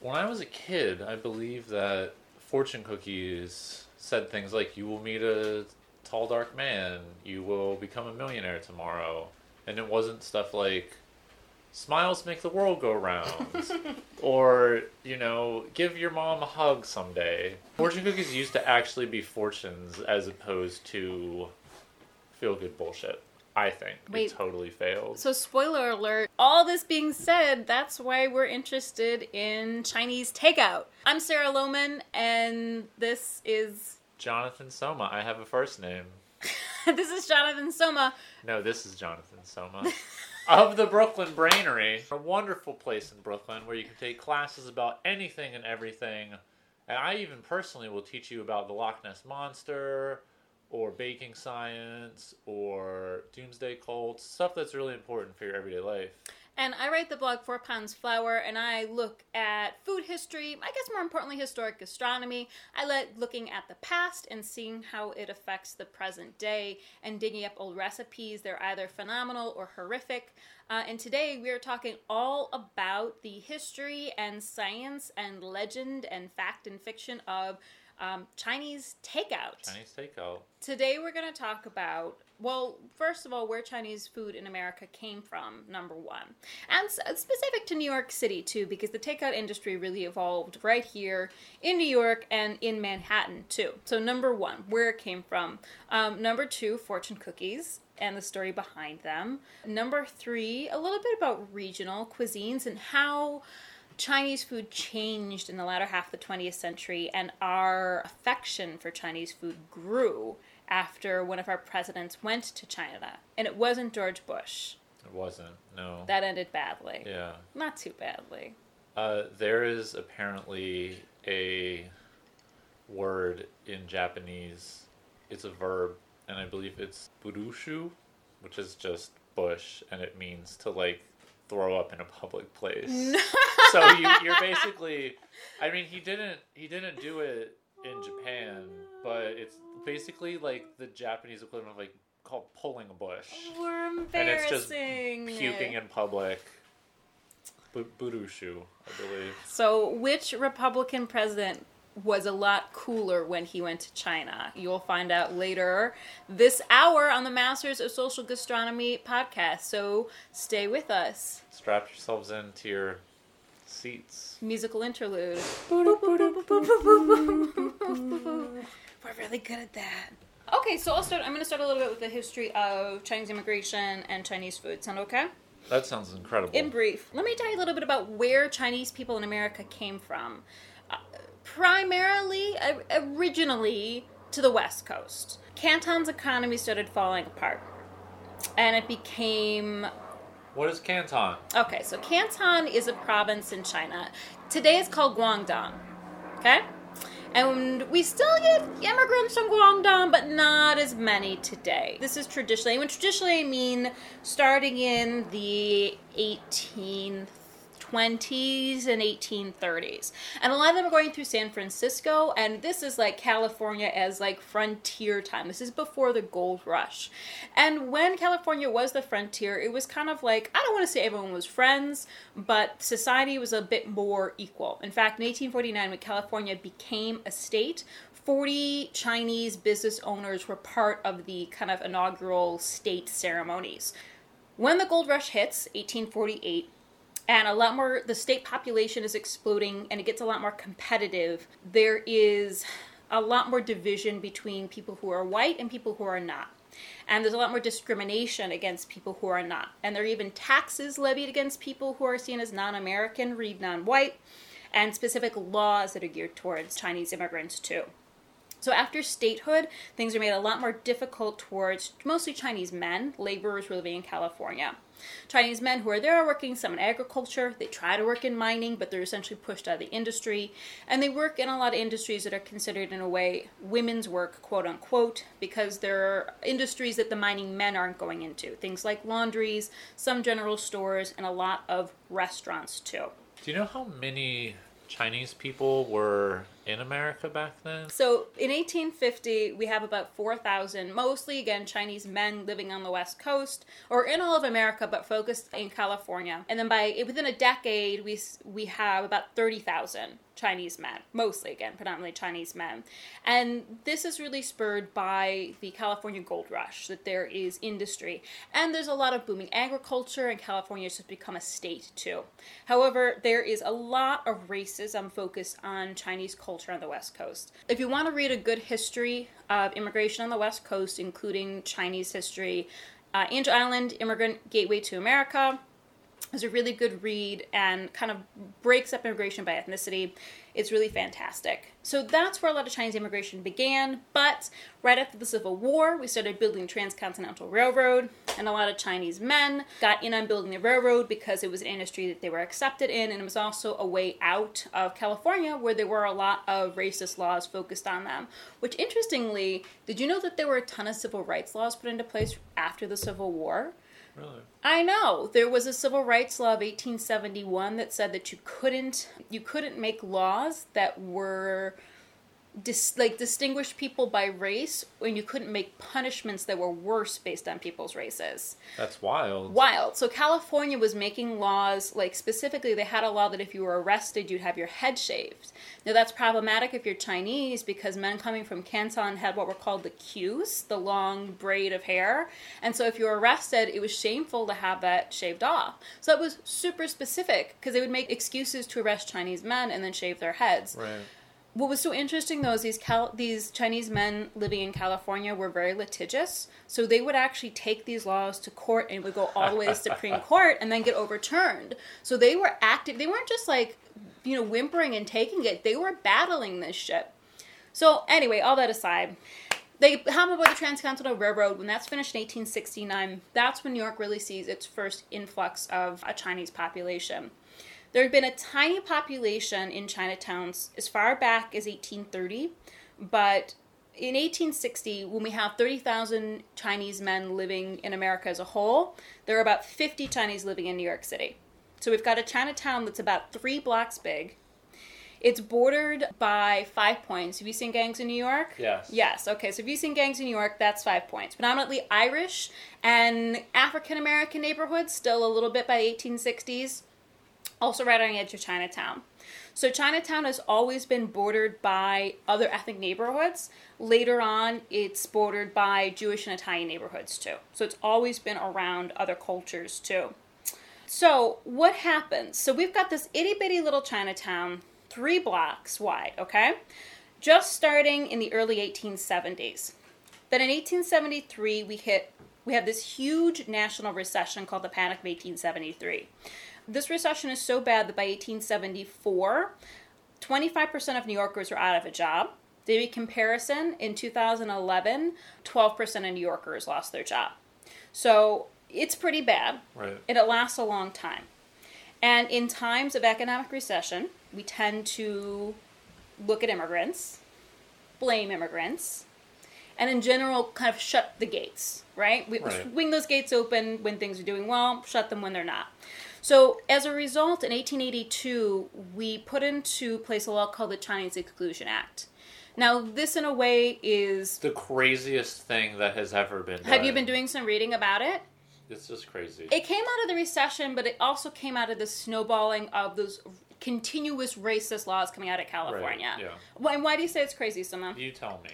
When I was a kid, I believe that fortune cookies said things like, you will meet a tall, dark man, you will become a millionaire tomorrow. And it wasn't stuff like, smiles make the world go round. Or, you know, give your mom a hug someday. Fortune cookies used to actually be fortunes as opposed to feel-good bullshit. I think it totally failed. So spoiler alert, all this being said, that's why we're interested in Chinese takeout. I'm Sarah Lohman, and this is... Jonathan Soma. I have a first name. This is Jonathan Soma. No, this is Jonathan Soma. Of the Brooklyn Brainery. A wonderful place in Brooklyn where you can take classes about anything and everything. And I even personally will teach you about the Loch Ness Monster, or baking science, or doomsday cults, stuff that's really important for your everyday life. And I write the blog 4 Pounds Flower, and I look at food history, I guess more importantly historic gastronomy. I like looking at the past and seeing how it affects the present day and digging up old recipes. They're either phenomenal or horrific. And today we are talking all about the history and science and legend and fact and fiction of Chinese takeout. Chinese takeout. Today we're going to talk about, well, first of all, where Chinese food in America came from, number one. And specific to New York City, too, because the takeout industry really evolved right here in New York and in Manhattan, too. So number one, where it came from. Number two, fortune cookies and the story behind them. Number three, a little bit about regional cuisines and how Chinese food changed in the latter half of the 20th century, and our affection for Chinese food grew after one of our presidents went to China. And it wasn't George Bush. It wasn't, no. That ended badly. Yeah. Not too badly. There is apparently a word in Japanese. It's a verb, and I believe it's burushu, which is just bush, and it means to, like, throw up in a public place. So you're basically, I mean, he didn't do it in Japan, but it's basically like the Japanese equivalent of, like, called pulling a bush. We're embarrassing. And it's just puking in public. Burushu, I believe. So which Republican president was a lot cooler when he went to China? You'll find out later this hour on the Masters of Social Gastronomy podcast, so stay with us. Strap yourselves into your seats. Musical interlude. We're really good at that. Okay, so I'm going to start a little bit with the history of Chinese immigration and Chinese food. Sound okay? That sounds incredible. In brief, let me tell you a little bit about where Chinese people in America came from. Primarily, originally, to the West Coast. Canton's economy started falling apart, and it became... What is Canton? Okay, so Canton is a province in China. Today it's called Guangdong, okay? And we still get immigrants from Guangdong, but not as many today. This is traditionally, and traditionally I mean starting in the 1820s and 1830s. And a lot of them are going through San Francisco, and this is like California as like frontier time. This is before the gold rush. And when California was the frontier, it was kind of like, I don't want to say everyone was friends, but society was a bit more equal. In fact, in 1849, when California became a state, 40 Chinese business owners were part of the kind of inaugural state ceremonies. When the gold rush hits, 1848, and a lot more, the state population is exploding and it gets a lot more competitive. There is a lot more division between people who are white and people who are not. And there's a lot more discrimination against people who are not. And there are even taxes levied against people who are seen as non-American, read non-white, and specific laws that are geared towards Chinese immigrants too. So after statehood, things are made a lot more difficult towards mostly Chinese men. Laborers were living in California. Chinese men who are there are working some in agriculture. They try to work in mining, but they're essentially pushed out of the industry. And they work in a lot of industries that are considered, in a way, women's work, quote unquote, because they're industries that the mining men aren't going into. Things like laundries, some general stores, and a lot of restaurants too. Do you know how many Chinese people were in America back then? So in 1850, we have about 4,000, mostly, again, Chinese men living on the West Coast, or in all of America, but focused in California. And then within a decade, we have about 30,000 Chinese men, mostly, again, predominantly Chinese men. And this is really spurred by the California gold rush, that there is industry. And there's a lot of booming agriculture, and California has just become a state, too. However, there is a lot of racism focused on Chinese culture on the West Coast. If you want to read a good history of immigration on the West Coast, including Chinese history, Angel Island, Immigrant Gateway to America, is a really good read and kind of breaks up immigration by ethnicity. It's really fantastic. So that's where a lot of Chinese immigration began, but right after the Civil War, we started building Transcontinental Railroad, and a lot of Chinese men got in on building the railroad because it was an industry that they were accepted in, and it was also a way out of California, where there were a lot of racist laws focused on them. Which, interestingly, did you know that there were a ton of civil rights laws put into place after the Civil War? Really? I know. There was a civil rights law of 1871 that said that you couldn't make laws that were distinguished people by race, and you couldn't make punishments that were worse based on people's races. That's wild. Wild. So California was making laws, like specifically they had a law that if you were arrested, you'd have your head shaved. Now that's problematic if you're Chinese, because men coming from Canton had what were called the queues, the long braid of hair. And so if you were arrested, it was shameful to have that shaved off. So that was super specific, because they would make excuses to arrest Chinese men and then shave their heads. Right. What was so interesting, though, is these Chinese men living in California were very litigious, so they would actually take these laws to court, and it would go all the way to Supreme Court and then get overturned. So they were active. They weren't just, whimpering and taking it. They were battling this shit. So anyway, all that aside, they hop aboard the Transcontinental Railroad. When that's finished in 1869, that's when New York really sees its first influx of a Chinese population. There had been a tiny population in Chinatowns as far back as 1830, but in 1860, when we have 30,000 Chinese men living in America as a whole, there are about 50 Chinese living in New York City. So we've got a Chinatown that's about 3 blocks big. It's bordered by 5 Points. Have you seen gangs in New York? Yes. Yes. Okay, so if you've seen gangs in New York, that's 5 Points. Predominantly Irish and African-American neighborhoods, still a little bit by 1860s. Also right on the edge of Chinatown. So Chinatown has always been bordered by other ethnic neighborhoods. Later on, it's bordered by Jewish and Italian neighborhoods too. So it's always been around other cultures too. So what happens? So we've got this itty-bitty little Chinatown, 3 blocks wide, okay? Just starting in the early 1870s. Then in 1873, we have this huge national recession called the Panic of 1873. This recession is so bad that by 1874, 25% of New Yorkers were out of a job. In comparison, in 2011, 12% of New Yorkers lost their job. So it's pretty bad, right? And it lasts a long time. And in times of economic recession, we tend to look at immigrants, blame immigrants, and in general kind of shut the gates, right? We swing those gates open when things are doing well, shut them when they're not. So as a result, in 1882, we put into place a law called the Chinese Exclusion Act. Now, this in a way is... the craziest thing that has ever been done. Have you been doing some reading about it? It's just crazy. It came out of the recession, but it also came out of the snowballing of those continuous racist laws coming out of California. Right, yeah. Why do you say it's crazy, Simone? You tell me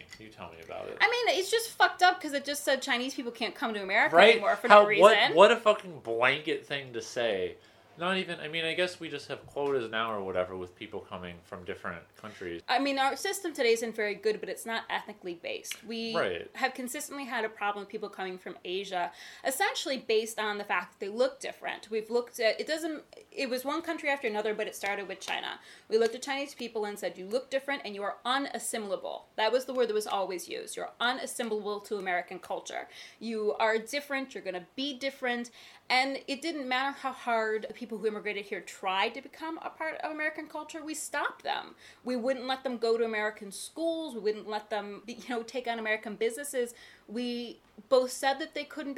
about it. I mean, it's just fucked up because it just said Chinese people can't come to America anymore for no reason. What a fucking blanket thing to say. Not even, I mean, I guess we just have quotas now or whatever with people coming from different countries. I mean, our system today isn't very good, but it's not ethnically based. We have consistently had a problem with people coming from Asia, essentially based on the fact that they look different. We've looked at, it was one country after another, but it started with China. We looked at Chinese people and said, you look different and you are unassimilable. That was the word that was always used. You're unassimilable to American culture. You are different. You're going to be different. And it didn't matter how hard the people who immigrated here tried to become a part of American culture, we stopped them. We wouldn't let them go to American schools. We wouldn't let them, take on American businesses. We both said that they wouldn't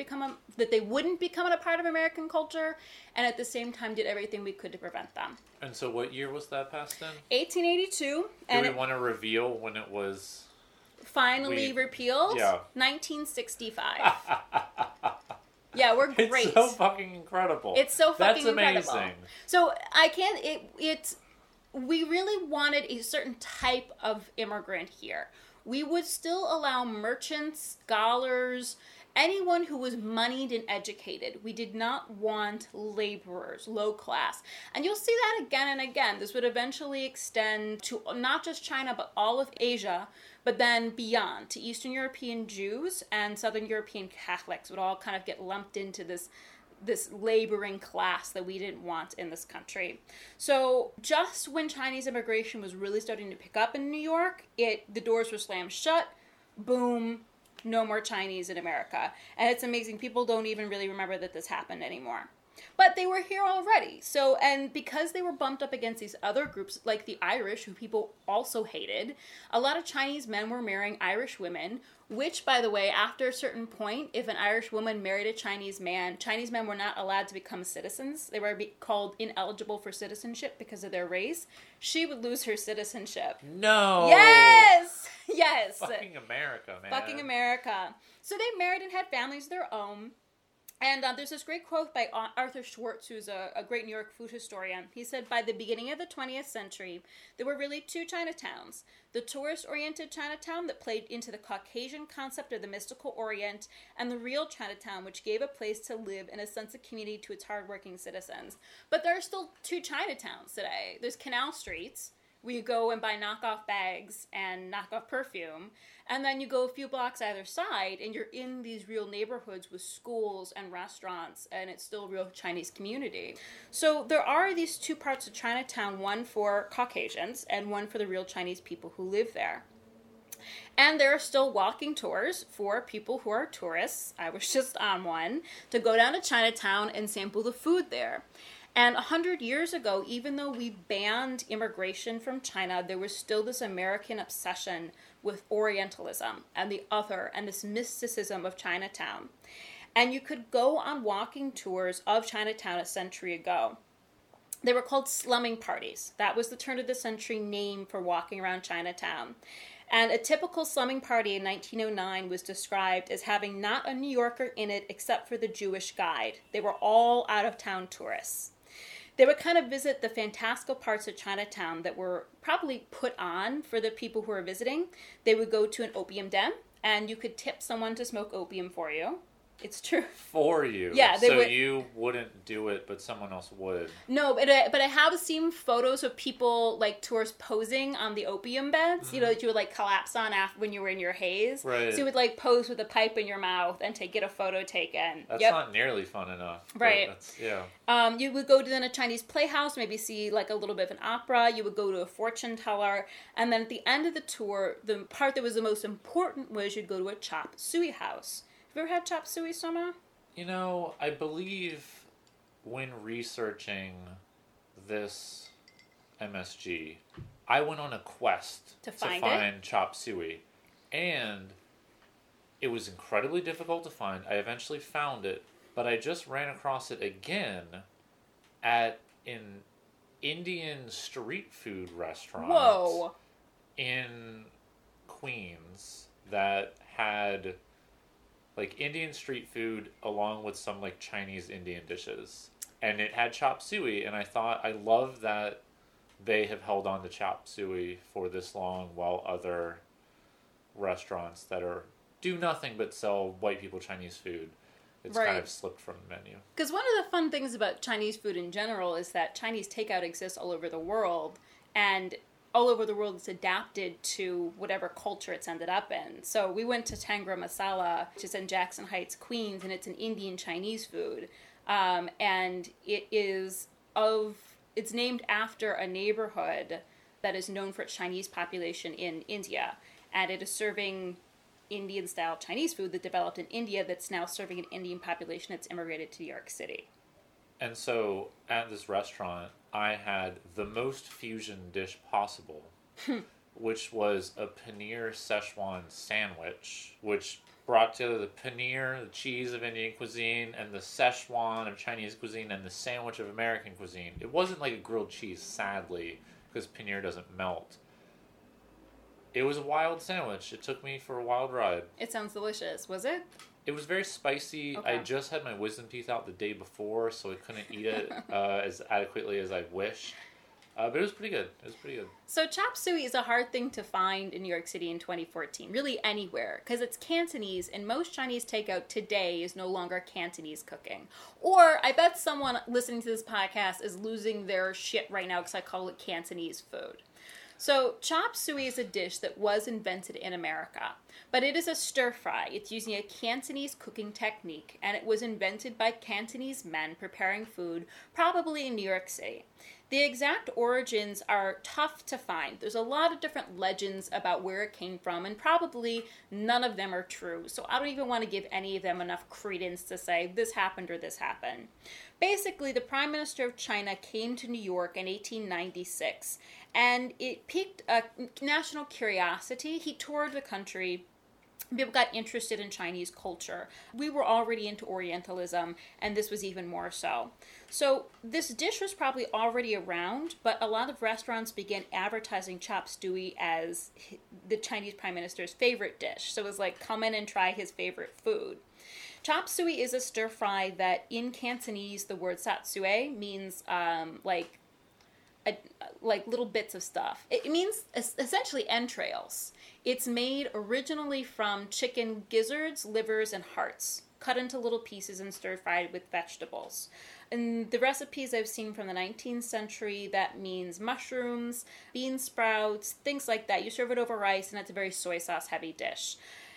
become a part of American culture, and at the same time did everything we could to prevent them. And so what year was that passed in? 1882. Do we want to reveal when it was? Finally repealed? Yeah. 1965. Yeah, we're great. It's so fucking incredible. That's amazing. So we really wanted a certain type of immigrant here. We would still allow merchants, scholars, anyone who was moneyed and educated. We did not want laborers, low class. And you'll see that again and again. This would eventually extend to not just China, but all of Asia, but then beyond to Eastern European Jews and Southern European Catholics would all kind of get lumped into this laboring class that we didn't want in this country. So just when Chinese immigration was really starting to pick up in New York, the doors were slammed shut, boom, no more Chinese in America. And it's amazing, people don't even really remember that this happened anymore. But they were here already. So, and because they were bumped up against these other groups, like the Irish, who people also hated, a lot of Chinese men were marrying Irish women, which, by the way, after a certain point, if an Irish woman married a Chinese man, Chinese men were not allowed to become citizens. They were called ineligible for citizenship because of their race. She would lose her citizenship. No! Yes! Yes! Fucking America, man. Fucking America. So they married and had families of their own. And there's this great quote by Arthur Schwartz, who's a great New York food historian. He said, by the beginning of the 20th century, there were really two Chinatowns, the tourist-oriented Chinatown that played into the Caucasian concept of the mystical Orient, and the real Chinatown, which gave a place to live and a sense of community to its hardworking citizens. But there are still two Chinatowns today. There's Canal Streets, where you go and buy knockoff bags and knockoff perfume. And then you go a few blocks either side, and you're in these real neighborhoods with schools and restaurants, and it's still a real Chinese community. So there are these two parts of Chinatown, one for Caucasians and one for the real Chinese people who live there. And there are still walking tours for people who are tourists. I was just on one, to go down to Chinatown and sample the food there. And 100 years ago, even though we banned immigration from China, there was still this American obsession with Orientalism and the other and this mysticism of Chinatown. And you could go on walking tours of Chinatown a century ago. They were called slumming parties. That was the turn of the century name for walking around Chinatown. And a typical slumming party in 1909 was described as having not a New Yorker in it except for the Jewish guide. They were all out-of-town tourists. They would kind of visit the fantastical parts of Chinatown that were probably put on for the people who were visiting. They would go to an opium den, and you could tip someone to smoke opium for you. It's true. For you. Yeah. You wouldn't do it, but someone else would. No, but I have seen photos of people, like tourists posing on the opium beds, mm-hmm. That you would like collapse on after when you were in your haze. Right. So you would like pose with a pipe in your mouth and get a photo taken. That's not nearly fun enough. Right. That's, yeah. You would go to then a Chinese playhouse, maybe see like a little bit of an opera. You would go to a fortune teller. And then at the end of the tour, the part that was the most important was you'd go to a chop suey house. Have you ever had chop suey, Soma? I believe when researching this MSG, I went on a quest to find chop suey. And it was incredibly difficult to find. I eventually found it, but I just ran across it again at an Indian street food restaurant. Whoa. In Queens that had like Indian street food along with some like Chinese Indian dishes. And it had chop suey, and I thought, I love that they have held on to chop suey for this long while other restaurants that do nothing but sell white people Chinese food. It's right. Kind of slipped from the menu. Because one of the fun things about Chinese food in general is that Chinese takeout exists all over the world, and all over the world it's adapted to whatever culture it's ended up in. So we went to Tangra Masala, which is in Jackson Heights, Queens, and it's an Indian Chinese food. And it's named after a neighborhood that is known for its Chinese population in India. And it is serving Indian-style Chinese food that developed in India that's now serving an Indian population that's immigrated to New York City. And so, at this restaurant, I had the most fusion dish possible, which was a paneer Szechuan sandwich, which brought together the paneer, the cheese of Indian cuisine, and the Szechuan of Chinese cuisine, and the sandwich of American cuisine. It wasn't like a grilled cheese, sadly, because paneer doesn't melt. It was a wild sandwich. It took me for a wild ride. It sounds delicious. Was it? It was very spicy. Okay. I just had my wisdom teeth out the day before, so I couldn't eat it as adequately as I wished. But it was pretty good. It was pretty good. So chop suey is a hard thing to find in New York City in 2014, really anywhere, because it's Cantonese, and most Chinese takeout today is no longer Cantonese cooking. Or I bet someone listening to this podcast is losing their shit right now because I call it Cantonese food. So chop suey is a dish that was invented in America, but it is a stir fry. It's using a Cantonese cooking technique, and it was invented by Cantonese men preparing food, probably in New York City. The exact origins are tough to find. There's a lot of different legends about where it came from, and probably none of them are true. So I don't even want to give any of them enough credence to say this happened or this happened. Basically, the Prime Minister of China came to New York in 1896, and it piqued a national curiosity. He toured the country. People got interested in Chinese culture. We were already into Orientalism, and this was even more so. So this dish was probably already around, but a lot of restaurants began advertising chop suey as the Chinese Prime Minister's favorite dish. So it was like, come in and try his favorite food. Chop suey is a stir fry that in Cantonese, the word satsue means like little bits of stuff. It means essentially entrails. It's made originally from chicken gizzards, livers, and hearts, cut into little pieces and stir-fried with vegetables. And the recipes I've seen from the 19th century, that means mushrooms, bean sprouts, things like that. You serve it over rice, and it's a very soy sauce-heavy dish.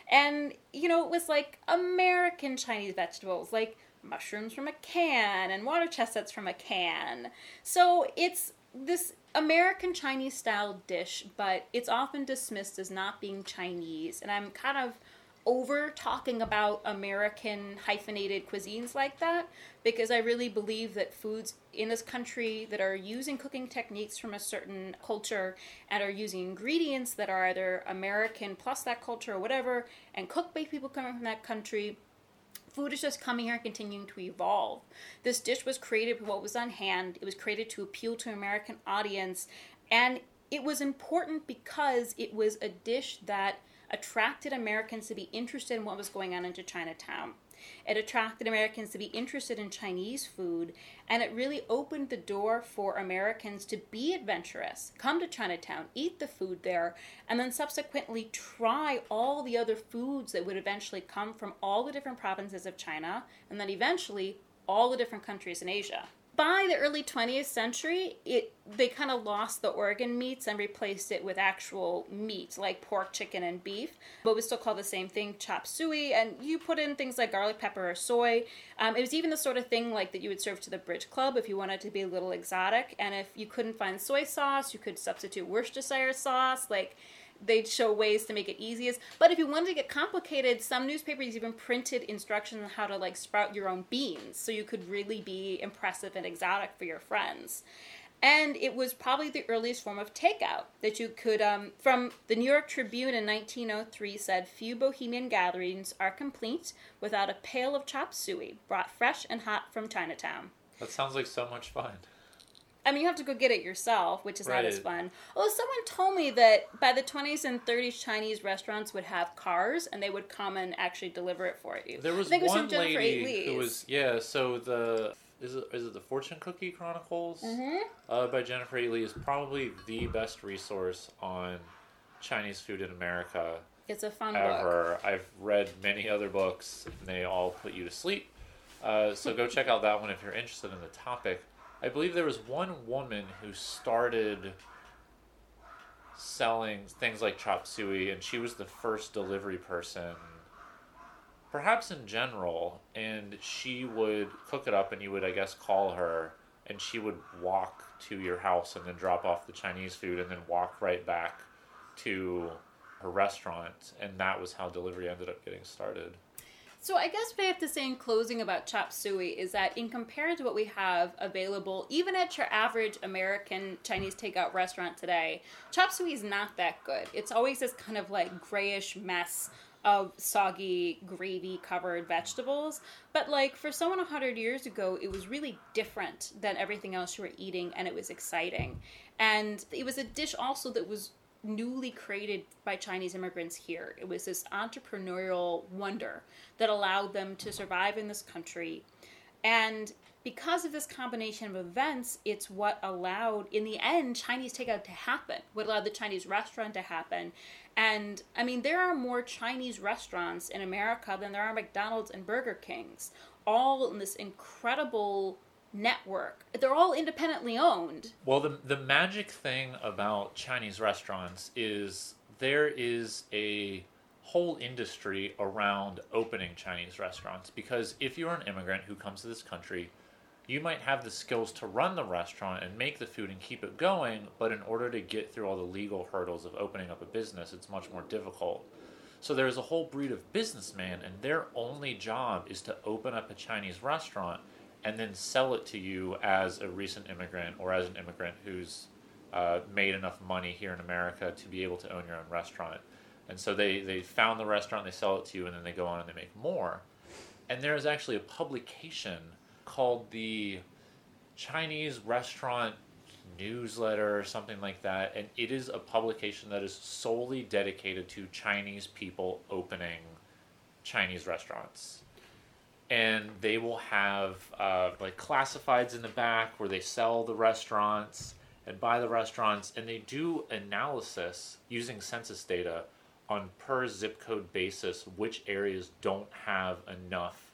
And, you know, it was like American Chinese vegetables, like mushrooms from a can and water chestnuts from a can. So it's this American Chinese style dish, but it's often dismissed as not being Chinese. And I'm kind of over talking about American hyphenated cuisines like that, because I really believe that foods in this country that are using cooking techniques from a certain culture and are using ingredients that are either American plus that culture or whatever, and cooked by people coming from that country, food is just coming here and continuing to evolve. This dish was created with what was on hand. It was created to appeal to an American audience. And it was important because it was a dish that attracted Americans to be interested in what was going on into Chinatown. It attracted Americans to be interested in Chinese food. And it really opened the door for Americans to be adventurous, come to Chinatown, eat the food there, and then subsequently try all the other foods that would eventually come from all the different provinces of China, and then eventually all the different countries in Asia. By the early 20th century, they kind of lost the organ meats and replaced it with actual meat, like pork, chicken, and beef, but we still call the same thing chop suey, and you put in things like garlic pepper or soy. It was even the sort of thing like that you would serve to the bridge club if you wanted to be a little exotic, and if you couldn't find soy sauce, you could substitute Worcestershire sauce, like they'd show ways to make it easiest. But if you wanted to get complicated, some newspapers even printed instructions on how to like sprout your own beans so you could really be impressive and exotic for your friends. And it was probably the earliest form of takeout that you could, from the New York Tribune in 1903 said, few bohemian gatherings are complete without a pail of chop suey brought fresh and hot from Chinatown. That sounds like so much fun. I mean, you have to go get it yourself, which is right. Not as fun. Although someone told me that by the 20s and 30s, Chinese restaurants would have cars, and they would come and actually deliver it for you. There was one Jennifer E. Lee who was, is it the Fortune Cookie Chronicles? Mm-hmm. By Jennifer E. Lee is probably the best resource on Chinese food in America. It's a fun book. I've read many other books, and they all put you to sleep. So go check out that one if you're interested in the topic. I believe there was one woman who started selling things like chop suey, and she was the first delivery person, perhaps in general, and she would cook it up, and you would, I guess, call her, and she would walk to your house and then drop off the Chinese food and then walk right back to her restaurant, and that was how delivery ended up getting started. So I guess what I have to say in closing about chop suey is that in compared to what we have available, even at your average American Chinese takeout restaurant today, chop suey is not that good. It's always this kind of like grayish mess of soggy, gravy-covered vegetables. But like for someone 100 years ago, it was really different than everything else you were eating, and it was exciting. And it was a dish also that was newly created by Chinese immigrants here. It was this entrepreneurial wonder that allowed them to survive in this country. And because of this combination of events, it's what allowed, in the end, Chinese takeout to happen, what allowed the Chinese restaurant to happen. And, I mean, there are more Chinese restaurants in America than there are McDonald's and Burger Kings, all in this incredible network. They're all independently owned. Well, the magic thing about Chinese restaurants is there is a whole industry around opening Chinese restaurants, because if you're an immigrant who comes to this country, you might have the skills to run the restaurant and make the food and keep it going, but in order to get through all the legal hurdles of opening up a business, it's much more difficult. So there's a whole breed of businessmen, and their only job is to open up a Chinese restaurant and then sell it to you as a recent immigrant or as an immigrant who's made enough money here in America to be able to own your own restaurant. And so they found the restaurant, they sell it to you, and then they go on and they make more. And there is actually a publication called the Chinese Restaurant Newsletter or something like that. And it is a publication that is solely dedicated to Chinese people opening Chinese restaurants. And they will have like classifieds in the back where they sell the restaurants and buy the restaurants. And they do analysis using census data on per zip code basis, which areas don't have enough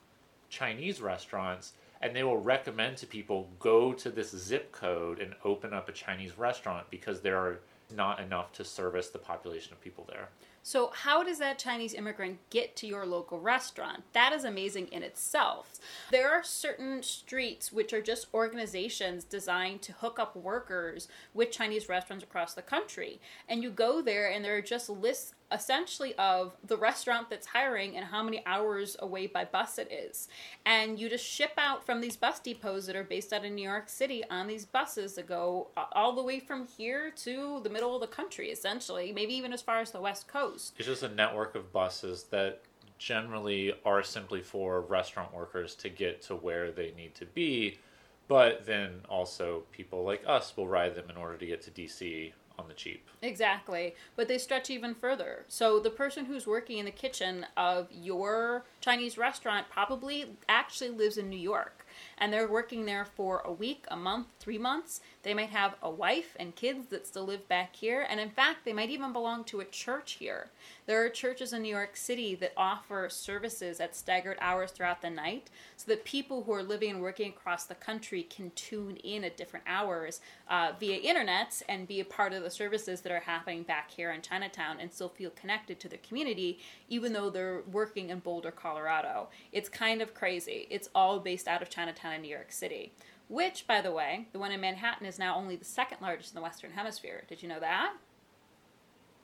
Chinese restaurants, and they will recommend to people go to this zip code and open up a Chinese restaurant because there are not enough to service the population of people there. So how does that Chinese immigrant get to your local restaurant? That is amazing in itself. There are certain streets which are just organizations designed to hook up workers with Chinese restaurants across the country. And you go there and there are just lists essentially of the restaurant that's hiring and how many hours away by bus it is. And you just ship out from these bus depots that are based out in New York City on these buses that go all the way from here to the middle of the country, essentially, maybe even as far as the West Coast. It's just a network of buses that generally are simply for restaurant workers to get to where they need to be, but then also people like us will ride them in order to get to DC on the cheap. Exactly. But they stretch even further. So the person who's working in the kitchen of your Chinese restaurant probably actually lives in New York, and they're working there for a week, a month, 3 months. They might have a wife and kids that still live back here, and in fact, they might even belong to a church here. There are churches in New York City that offer services at staggered hours throughout the night so that people who are living and working across the country can tune in at different hours via internet and be a part of the services that are happening back here in Chinatown and still feel connected to their community, even though they're working in Boulder, Colorado. It's kind of crazy. It's all based out of Chinatown in New York City, which, by the way, the one in Manhattan is now only the second largest in the Western Hemisphere. Did you know that?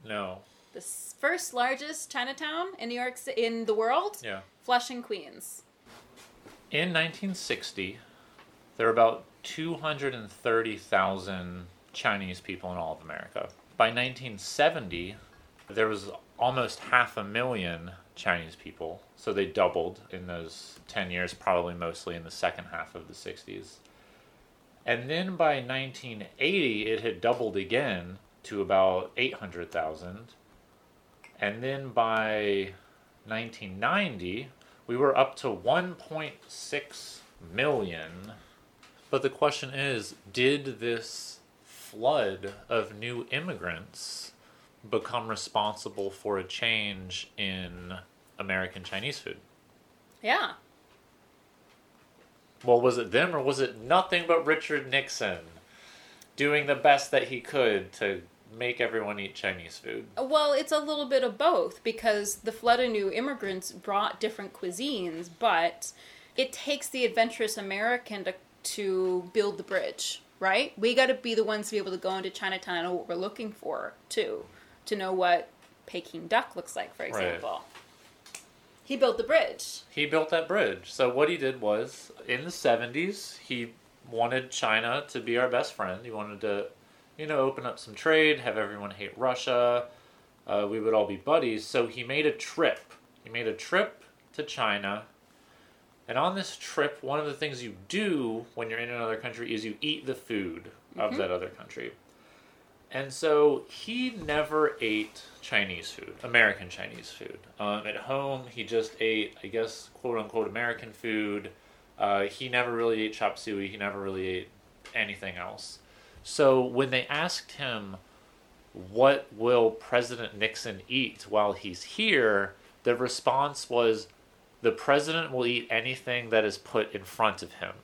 No. The first largest Chinatown in New York in the world? Yeah. Flushing, Queens. In 1960, there were about 230,000 Chinese people in all of America. By 1970, there was almost 500,000 Chinese people, so they doubled in those 10 years, probably mostly in the second half of the 60s. And then by 1980, it had doubled again to about 800,000. And then by 1990, we were up to 1.6 million. But the question is, did this flood of new immigrants become responsible for a change in American Chinese food? Yeah. Well, was it them, or was it nothing but Richard Nixon doing the best that he could to make everyone eat Chinese food? Well, it's a little bit of both, because the flood of new immigrants brought different cuisines, but it takes the adventurous American to build the bridge, right? We got to be the ones to be able to go into Chinatown and know what we're looking for, too, to know what Peking duck looks like, for example. Right. He built the bridge. He built that bridge. So what he did was, in the 70s, he wanted China to be our best friend. He wanted to, you know, open up some trade, have everyone hate Russia. We would all be buddies. So he made a trip. He made a trip to China. And on this trip, one of the things you do when you're in another country is you eat the food of that other country. And so he never ate Chinese food, American Chinese food. At home, he just ate, I guess, quote-unquote American food. He never really ate chop suey. He never really ate anything else. So when they asked him, what will President Nixon eat while he's here, the response was, the president will eat anything that is put in front of him.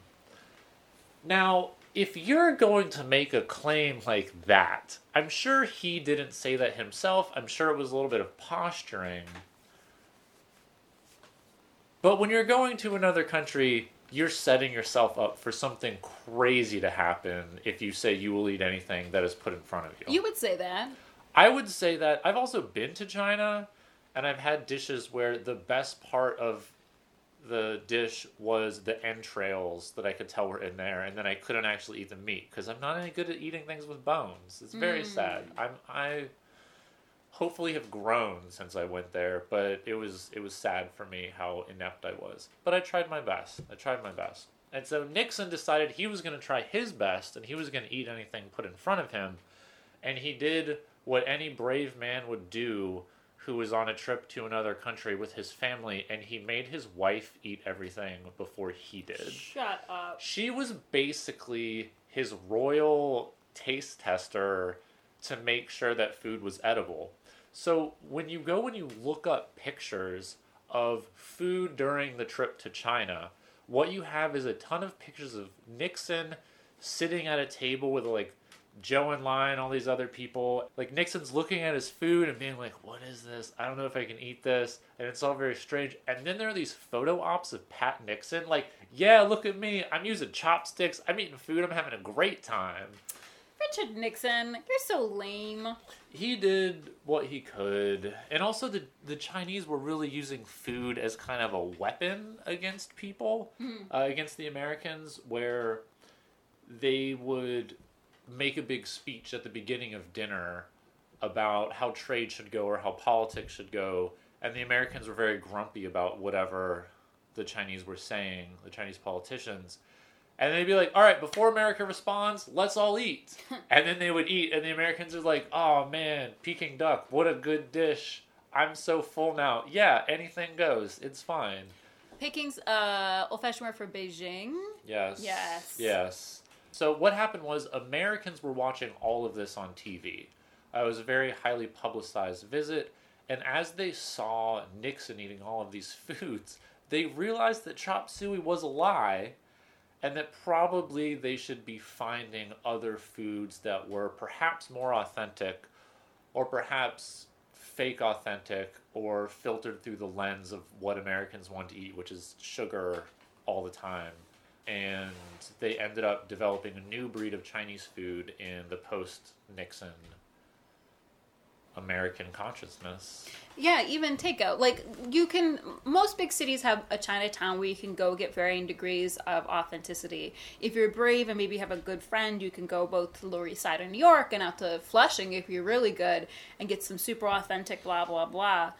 Now, if you're going to make a claim like that, I'm sure he didn't say that himself. I'm sure it was a little bit of posturing. But when you're going to another country, you're setting yourself up for something crazy to happen if you say you will eat anything that is put in front of you. You would say that. I would say that. I've also been to China, and I've had dishes where the best part of the dish was the entrails that I could tell were in there, and then I couldn't actually eat the meat because I'm not any good at eating things with bones. It's very sad. I hopefully have grown since I went there, but it was sad for me how inept I was. But I tried my best. And so Nixon decided he was going to try his best, and he was going to eat anything put in front of him, and he did what any brave man would do who was on a trip to another country with his family, and he made his wife eat everything before he did. Shut up. She was basically his royal taste tester to make sure that food was edible. So when you go and you look up pictures of food during the trip to China, what you have is a ton of pictures of Nixon sitting at a table with, like, Joe and Lion, all these other people. Like, Nixon's looking at his food and being like, what is this? I don't know if I can eat this. And it's all very strange. And then there are these photo ops of Pat Nixon. Like, yeah, look at me. I'm using chopsticks. I'm eating food. I'm having a great time. Richard Nixon, you're so lame. He did what he could. And also the Chinese were really using food as kind of a weapon against people, against the Americans, where they would make a big speech at the beginning of dinner about how trade should go or how politics should go, and the Americans were very grumpy about whatever the Chinese were saying, the Chinese politicians, and they'd be like, all right, before America responds, let's all eat. And then they would eat, and the Americans are like, oh man, Peking duck, what a good dish, I'm so full now. Yeah, anything goes, it's fine. Peking's old-fashioned word for Beijing. Yes. So what happened was, Americans were watching all of this on TV. It was a very highly publicized visit, and as they saw Nixon eating all of these foods, they realized that chop suey was a lie, and that probably they should be finding other foods that were perhaps more authentic, or perhaps fake authentic, or filtered through the lens of what Americans want to eat, which is sugar all the time. And they ended up developing a new breed of Chinese food in the post-Nixon American consciousness. Yeah, even takeout. Like, you can, most big cities have a Chinatown where you can go get varying degrees of authenticity. If you're brave and maybe have a good friend, you can go both to Lower East Side of New York and out to Flushing if you're really good and get some super authentic blah, blah, blah.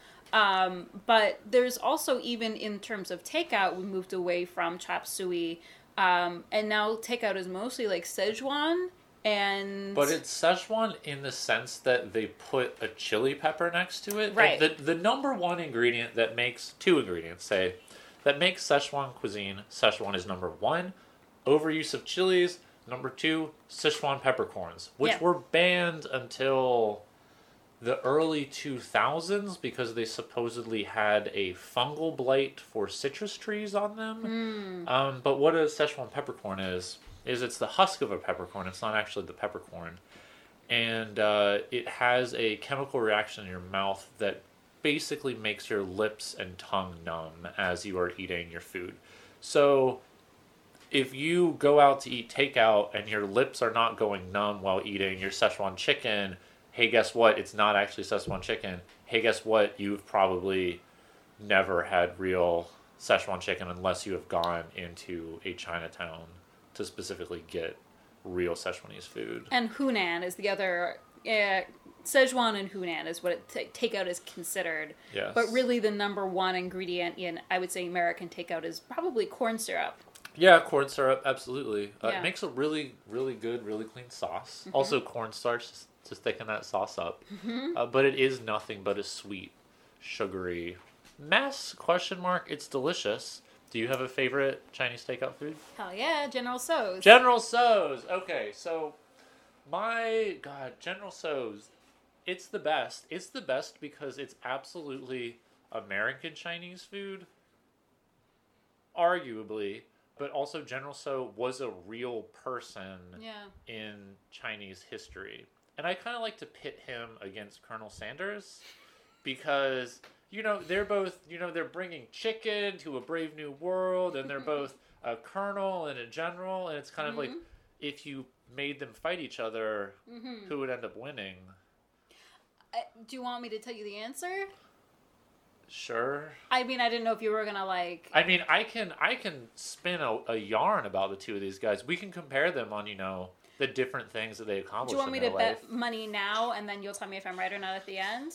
But there's also, even in terms of takeout, we moved away from chop suey, and now takeout is mostly like Sichuan and... But it's Sichuan in the sense that they put a chili pepper next to it. Right. Like the number one ingredient that makes, two ingredients, say, that makes Sichuan cuisine, Sichuan is number one, overuse of chilies, number two, Sichuan peppercorns, which were banned until the early 2000s because they supposedly had a fungal blight for citrus trees on them. But what a Sichuan peppercorn is it's the husk of a peppercorn. It's not actually the peppercorn. And it has a chemical reaction in your mouth that basically makes your lips and tongue numb as you are eating your food. So if you go out to eat takeout and your lips are not going numb while eating your Sichuan chicken, hey, guess what? It's not actually Szechuan chicken. Hey, guess what? You've probably never had real Szechuan chicken unless you have gone into a Chinatown to specifically get real Szechuanese food. And Hunan is the other... Szechuan and Hunan is what takeout is considered. Yes. But really the number one ingredient in, I would say, American takeout is probably corn syrup. Yeah, corn syrup, absolutely. It makes a really, really good, really clean sauce. Mm-hmm. Also cornstarch to thicken that sauce up. Mm-hmm. But it is nothing but a sweet, sugary mess, question mark. It's delicious. Do you have a favorite Chinese takeout food? Hell yeah, General Tso's. General Tso's. Okay, so my God, General Tso's. It's the best. It's the best because it's absolutely American Chinese food, arguably, but also General Tso was a real person in Chinese history. And I kind of like to pit him against Colonel Sanders because, you know, they're both, you know, they're bringing chicken to a brave new world and they're both a colonel and a general. And it's kind of like if you made them fight each other, who would end up winning? Do you want me to tell you the answer? Sure. I mean, I didn't know if you were going to like... I mean, I can spin a yarn about the two of these guys. We can compare them on, you know, the different things that they accomplished in their life. Do you want me to bet money now and then you'll tell me if I'm right or not at the end?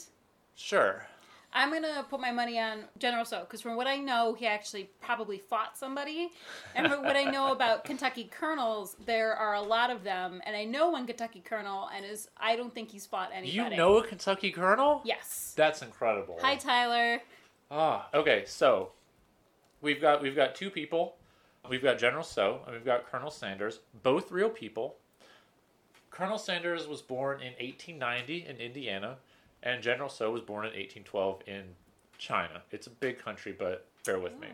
Sure. I'm going to put my money on General Tso, because from what I know, he actually probably fought somebody. And from what I know about Kentucky colonels, there are a lot of them. And I know one Kentucky colonel, and I don't think he's fought anybody. You know a Kentucky colonel? Yes. That's incredible. Hi, Tyler. Ah, okay. So we've got two people. We've got General Tso, and we've got Colonel Sanders, both real people. Colonel Sanders was born in 1890 in Indiana. And General Tso was born in 1812 in China. It's a big country, but bear with me.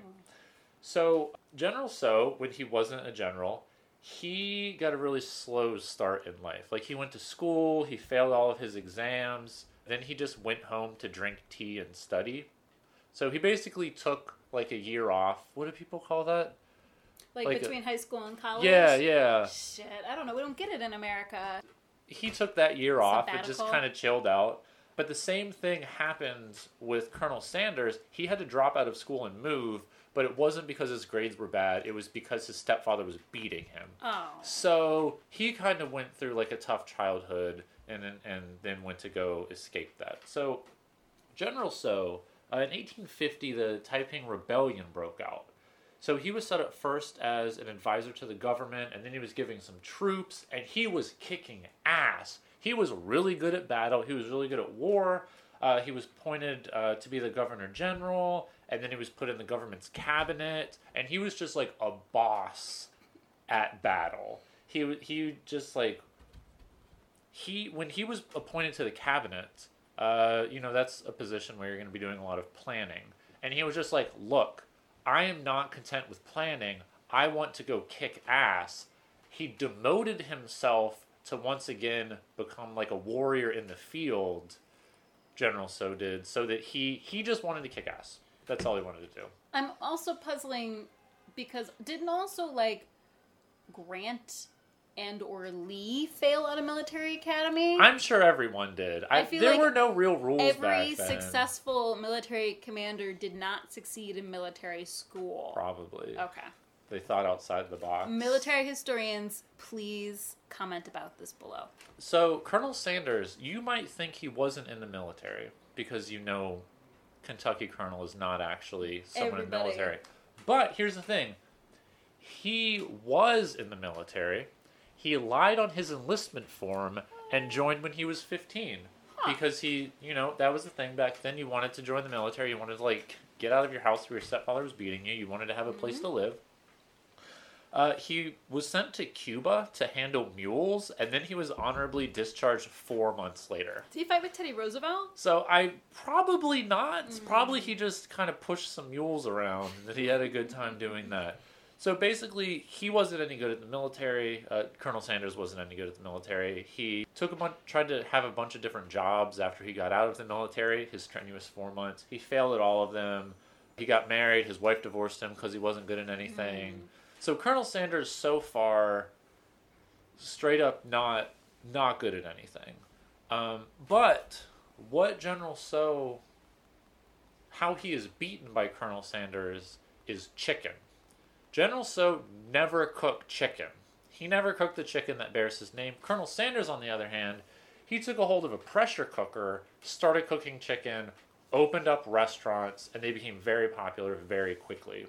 So General Tso, when he wasn't a general, he got a really slow start in life. Like, he went to school, he failed all of his exams, then he just went home to drink tea and study. So he basically took, like, a year off. What do people call that? Like between high school and college? Yeah, yeah. Shit, I don't know. We don't get it in America. He took that year off and just kind of chilled out. But the same thing happened with Colonel Sanders. He had to drop out of school and move, but it wasn't because his grades were bad. It was because his stepfather was beating him. Oh. So he kind of went through like a tough childhood and then went to go escape that. So General Tso, in 1850, the Taiping Rebellion broke out. So he was set up first as an advisor to the government, and then he was giving some troops, and he was kicking ass. He was really good at battle. He was really good at war. He was appointed to be the governor general, and then he was put in the government's cabinet. And he was just like a boss at battle. He just like when he was appointed to the cabinet, you know, that's a position where you're going to be doing a lot of planning. And he was just like, look, I am not content with planning. I want to go kick ass. He demoted himself to once again become like a warrior in the field, General Tso did, so that he just wanted to kick ass. That's all he wanted to do. I'm also puzzling because didn't also like Grant and or Lee fail at a military academy? I'm sure everyone did. I feel there like were no real rules back then. Every successful military commander did not succeed in military school. Probably. Okay. They thought outside the box. Military historians, please comment about this below. So, Colonel Sanders, you might think he wasn't in the military because, you know, Kentucky colonel is not actually someone in the military. But here's the thing. He was in the military. He lied on his enlistment form and joined when he was 15. Huh. Because he, you know, that was the thing back then. You wanted to join the military. You wanted to, like, get out of your house where your stepfather was beating you. You wanted to have a place to live. He was sent to Cuba to handle mules, and then he was honorably discharged 4 months later. Did he fight with Teddy Roosevelt? So I probably not. Mm-hmm. Probably he just kind of pushed some mules around, and that he had a good time doing that. So basically, he wasn't any good at the military. Colonel Sanders wasn't any good at the military. He tried to have a bunch of different jobs after he got out of the military, his strenuous 4 months. He failed at all of them. He got married. His wife divorced him because he wasn't good at anything. Mm. So Colonel Sanders, so far, straight up not good at anything. But what General Tso, how he is beaten by Colonel Sanders is chicken. General Tso never cooked chicken. He never cooked the chicken that bears his name. Colonel Sanders, on the other hand, he took a hold of a pressure cooker, started cooking chicken, opened up restaurants, and they became very popular very quickly.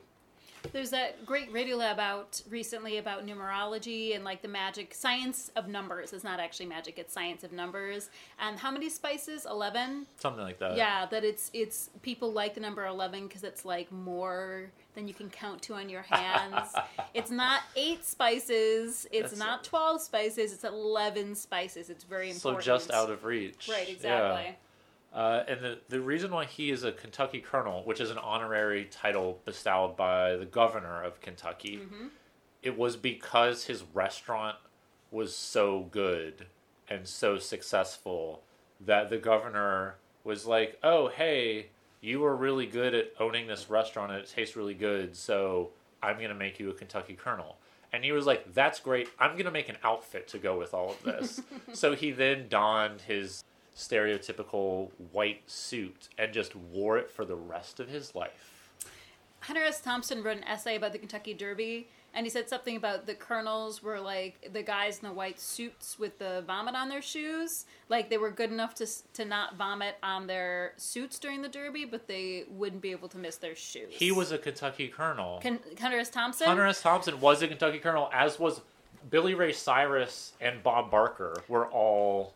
There's that great radio lab out recently about numerology and like the magic science of numbers. It's not actually magic, it's science of numbers. And how many spices? 11? Something like that. Yeah, that it's people like the number 11 because it's like more than you can count to on your hands. It's not 8 spices, it's not 12 spices, it's 11 spices. It's very important. So just out of reach. Right, exactly. Yeah. And the reason why he is a Kentucky colonel, which is an honorary title bestowed by the governor of Kentucky, mm-hmm. it was because his restaurant was so good and so successful that the governor was like, oh, hey, you were really good at owning this restaurant and it tastes really good, so I'm going to make you a Kentucky colonel. And he was like, that's great. I'm going to make an outfit to go with all of this. So he then donned his stereotypical white suit and just wore it for the rest of his life. Hunter S. Thompson wrote an essay about the Kentucky Derby, and he said something about the colonels were like the guys in the white suits with the vomit on their shoes. Like they were good enough to not vomit on their suits during the Derby, but they wouldn't be able to miss their shoes. He was a Kentucky colonel. Hunter S. Thompson? Hunter S. Thompson was a Kentucky colonel, as was Billy Ray Cyrus and Bob Barker were all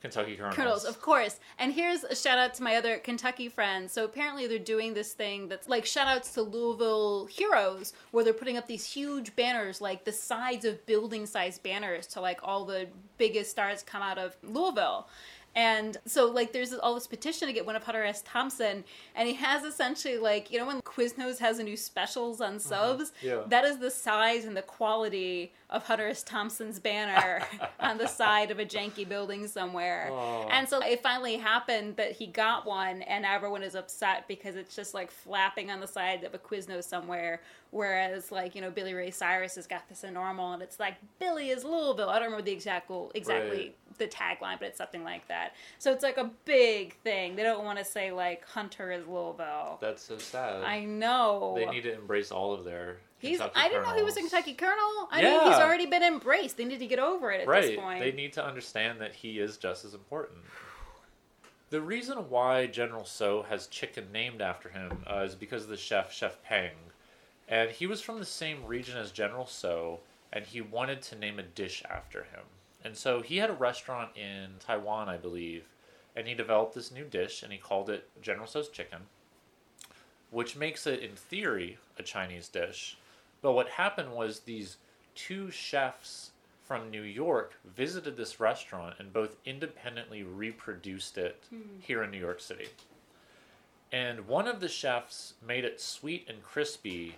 Kentucky Colonels, of course. And here's a shout out to my other Kentucky friends. So apparently they're doing this thing that's like shout outs to Louisville heroes where they're putting up these huge banners, like the sides of building sized banners to like all the biggest stars come out of Louisville. And so, like, there's all this petition to get one of Hunter S. Thompson, and he has essentially, like, you know when Quiznos has a new specials on subs? Mm-hmm. Yeah. That is the size and the quality of Hunter S. Thompson's banner on the side of a janky building somewhere. Oh. And so it finally happened that he got one, and everyone is upset because it's just, like, flapping on the side of a Quiznos somewhere, whereas, like, you know, Billy Ray Cyrus has got this enormous, and it's like, Billy is Louisville. I don't remember the exactly the tagline, but it's something like that. So it's like a big thing. They don't want to say like Hunter is Louisville. That's so sad. I know. They need to embrace all of their Kentucky colonels. I didn't know he was a Kentucky colonel. I mean, he's already been embraced. They need to get over it at this point. They need to understand that he is just as important. The reason why General Tso has chicken named after him is because of the chef, Chef Peng. And he was from the same region as General Tso, and he wanted to name a dish after him. And so he had a restaurant in Taiwan, I believe, and he developed this new dish, and he called it General Tso's Chicken, which makes it, in theory, a Chinese dish. But what happened was these two chefs from New York visited this restaurant and both independently reproduced it here in New York City. And one of the chefs made it sweet and crispy,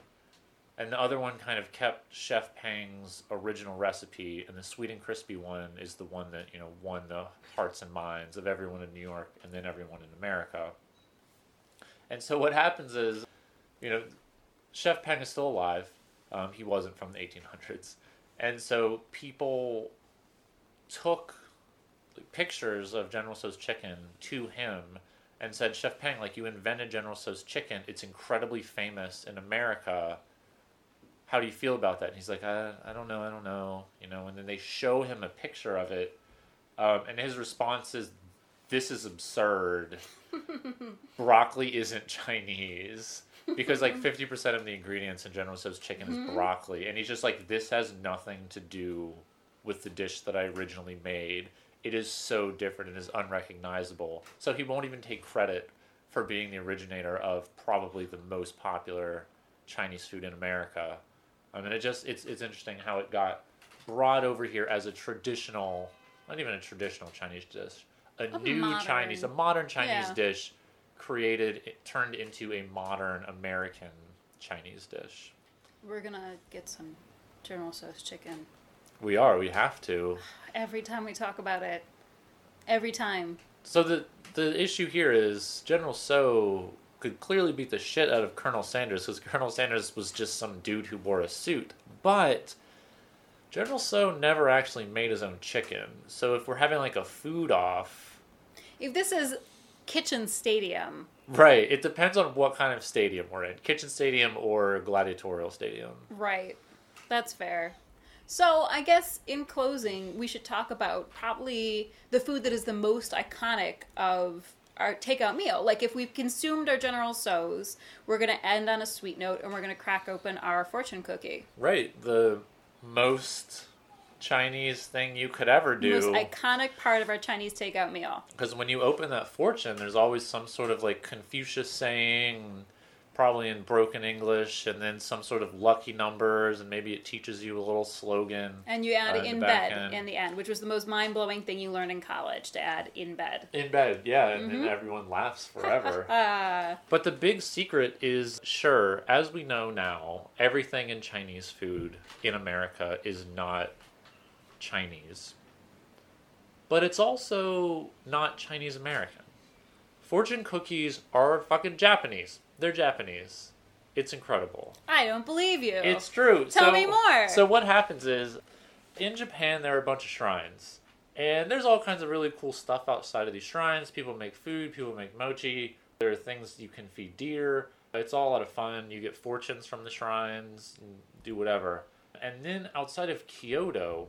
and the other one kind of kept Chef Peng's original recipe, and the sweet and crispy one is the one that, you know, won the hearts and minds of everyone in New York and then everyone in America. And so what happens is, you know, Chef Peng is still alive. He wasn't from the 1800s. And so people took pictures of General Tso's chicken to him and said, Chef Peng, like, you invented General Tso's chicken. It's incredibly famous in America. How do you feel about that? And he's like, I don't know, you know, and then they show him a picture of it, and his response is, this is absurd. Broccoli isn't Chinese, because like 50% of the ingredients in General Tso's chicken is broccoli, and he's just like, this has nothing to do with the dish that I originally made. It is so different and is unrecognizable, so he won't even take credit for being the originator of probably the most popular Chinese food in America. I mean, it's interesting how it got brought over here as a traditional, not even a traditional Chinese dish, a modern Chinese dish turned into a modern American Chinese dish. We're going to get some General Tso's chicken. We are. We have to. Every time we talk about it. Every time. So the issue here is General Tso could clearly beat the shit out of Colonel Sanders because Colonel Sanders was just some dude who wore a suit. But General Tso never actually made his own chicken. So if we're having like a food off... If this is Kitchen Stadium... Right. It depends on what kind of stadium we're in. Kitchen Stadium or Gladiatorial Stadium. Right. That's fair. So I guess in closing, we should talk about probably the food that is the most iconic of our takeout meal. Like if we've consumed our General Tso's, we're going to end on a sweet note and we're going to crack open our fortune cookie. Right. The most Chinese thing you could ever do. Most iconic part of our Chinese takeout meal. Because when you open that fortune, there's always some sort of like Confucius saying, probably in broken English, and then some sort of lucky numbers, and maybe it teaches you a little slogan. And you add in bed in the end, which was the most mind-blowing thing you learned in college, to add in bed. In bed, yeah, and then everyone laughs forever. But the big secret is, sure, as we know now, everything in Chinese food in America is not Chinese, but it's also not Chinese American. Fortune cookies are fucking Japanese. They're Japanese. It's incredible. I don't believe you. It's true. Tell me more. So what happens is, in Japan there are a bunch of shrines, and there's all kinds of really cool stuff outside of these shrines. People make food, people make mochi, there are things you can feed deer. It's all a lot of fun. You get fortunes from the shrines and do whatever. And then outside of Kyoto,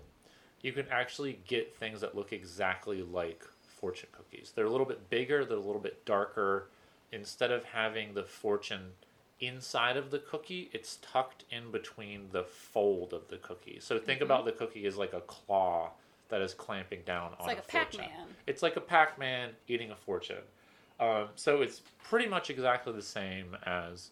you can actually get things that look exactly like fortune cookies. They're a little bit bigger, they're a little bit darker. Instead of having the fortune inside of the cookie, it's tucked in between the fold of the cookie. So think about the cookie as like a claw that is clamping down on a fortune. It's like a Pac-Man eating a fortune. So it's pretty much exactly the same as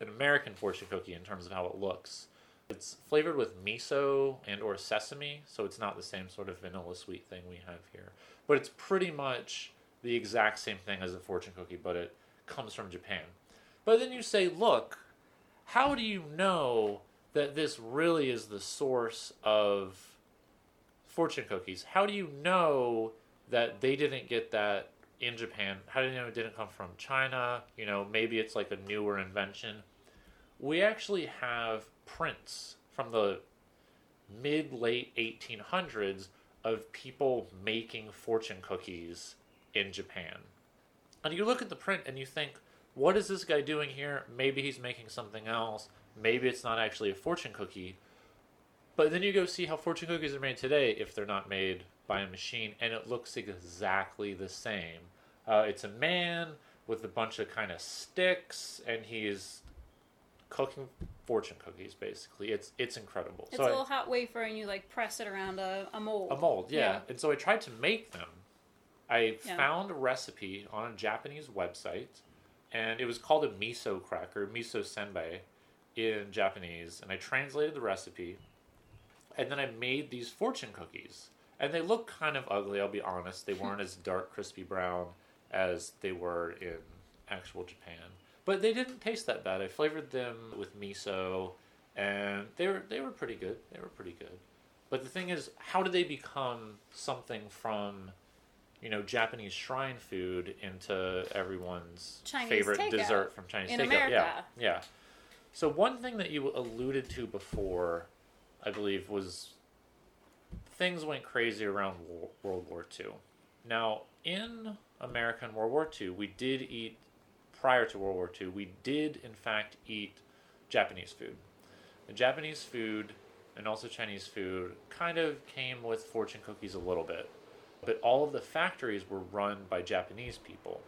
an American fortune cookie in terms of how it looks. It's flavored with miso and or sesame, so it's not the same sort of vanilla sweet thing we have here. But it's pretty much the exact same thing as a fortune cookie, but it comes from Japan. But then you say, look, how do you know that this really is the source of fortune cookies? How do you know that they didn't get that in Japan? How do you know it didn't come from China? You know, maybe it's like a newer invention. We actually have prints from the mid-late 1800s of people making fortune cookies in Japan. And you look at the print and you think, what is this guy doing here? Maybe he's making something else. Maybe it's not actually a fortune cookie. But then you go see how fortune cookies are made today if they're not made by a machine, and it looks exactly the same. It's a man with a bunch of kind of sticks, and he's cooking fortune cookies, basically. It's incredible. It's so a little hot wafer, and you like press it around a mold. A mold, yeah. And so I tried to make them. I found a recipe on a Japanese website, and it was called a miso cracker, miso senbei in Japanese, and I translated the recipe, and then I made these fortune cookies. And they look kind of ugly, I'll be honest. They weren't as dark, crispy brown as they were in actual Japan. But they didn't taste that bad. I flavored them with miso, and they were pretty good. They were pretty good. But the thing is, how did they become something from, you know, Japanese shrine food into everyone's Chinese favorite takeout. Dessert from Chinese in takeout. America. Yeah. So one thing that you alluded to before, I believe, was things went crazy around World War II. Now, in America in World War II, we did eat, prior to World War II, we did, in fact, eat Japanese food. The Japanese food, and also Chinese food, kind of came with fortune cookies a little bit. But all of the factories were run by Japanese people.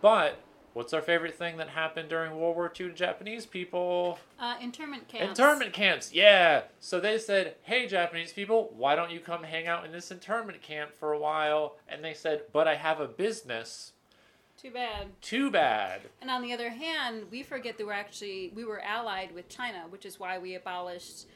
But what's our favorite thing that happened during World War II to Japanese people? Internment camps. Internment camps, yeah. So they said, hey, Japanese people, why don't you come hang out in this internment camp for a while? And they said, but I have a business. Too bad. And on the other hand, we forget that we were allied with China, which is why we abolished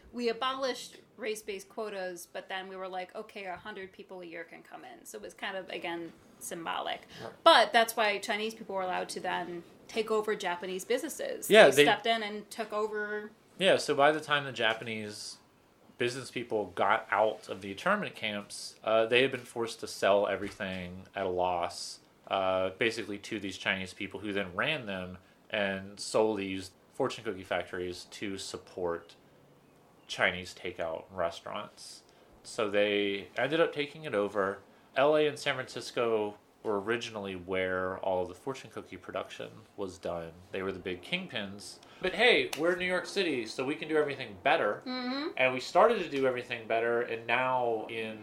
race-based quotas, but then we were like, okay, 100 people a year can come in. So it was kind of, again, symbolic. Right. But that's why Chinese people were allowed to then take over Japanese businesses. Yeah, they stepped in and took over. Yeah, so by the time the Japanese business people got out of the internment camps, they had been forced to sell everything at a loss, basically to these Chinese people who then ran them and sold these fortune cookie factories to support Chinese takeout restaurants. So they ended up taking it over. LA and San Francisco were originally where all of the fortune cookie production was done. They were the big kingpins. But hey, we're New York City, so we can do everything better. Mm-hmm. And we started to do everything better. And now in,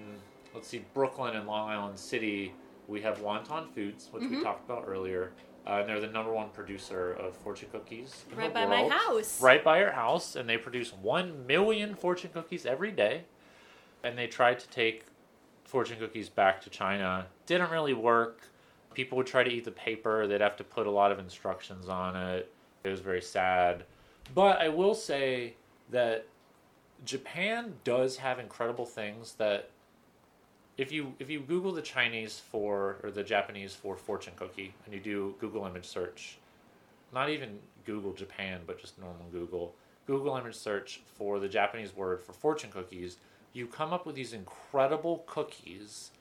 let's see, Brooklyn and Long Island City, we have Wonton Foods, which we talked about earlier. And they're the #1 producer of fortune cookies in the world. Right by my house. Right by your house. And they produce 1 million fortune cookies every day. And they tried to take fortune cookies back to China. Didn't really work. People would try to eat the paper. They'd have to put a lot of instructions on it. It was very sad. But I will say that Japan does have incredible things that if you Google the Chinese for, or the Japanese for fortune cookie, and you do Google image search, not even Google Japan, but just normal Google image search for the Japanese word for fortune cookies, you come up with these incredible cookies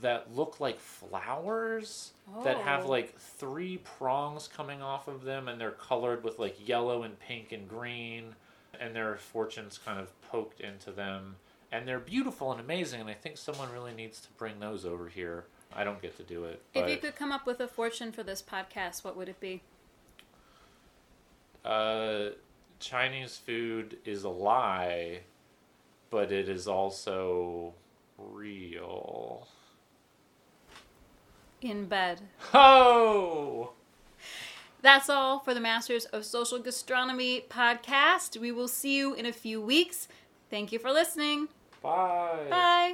that look like flowers, that have like 3 prongs coming off of them, and they're colored with like yellow and pink and green, and their fortunes kind of poked into them. And they're beautiful and amazing, and I think someone really needs to bring those over here. I don't get to do it. If you could come up with a fortune for this podcast, what would it be? Chinese food is a lie, but it is also real. In bed. Ho! That's all for the Masters of Social Gastronomy podcast. We will see you in a few weeks. Thank you for listening. Bye. Bye.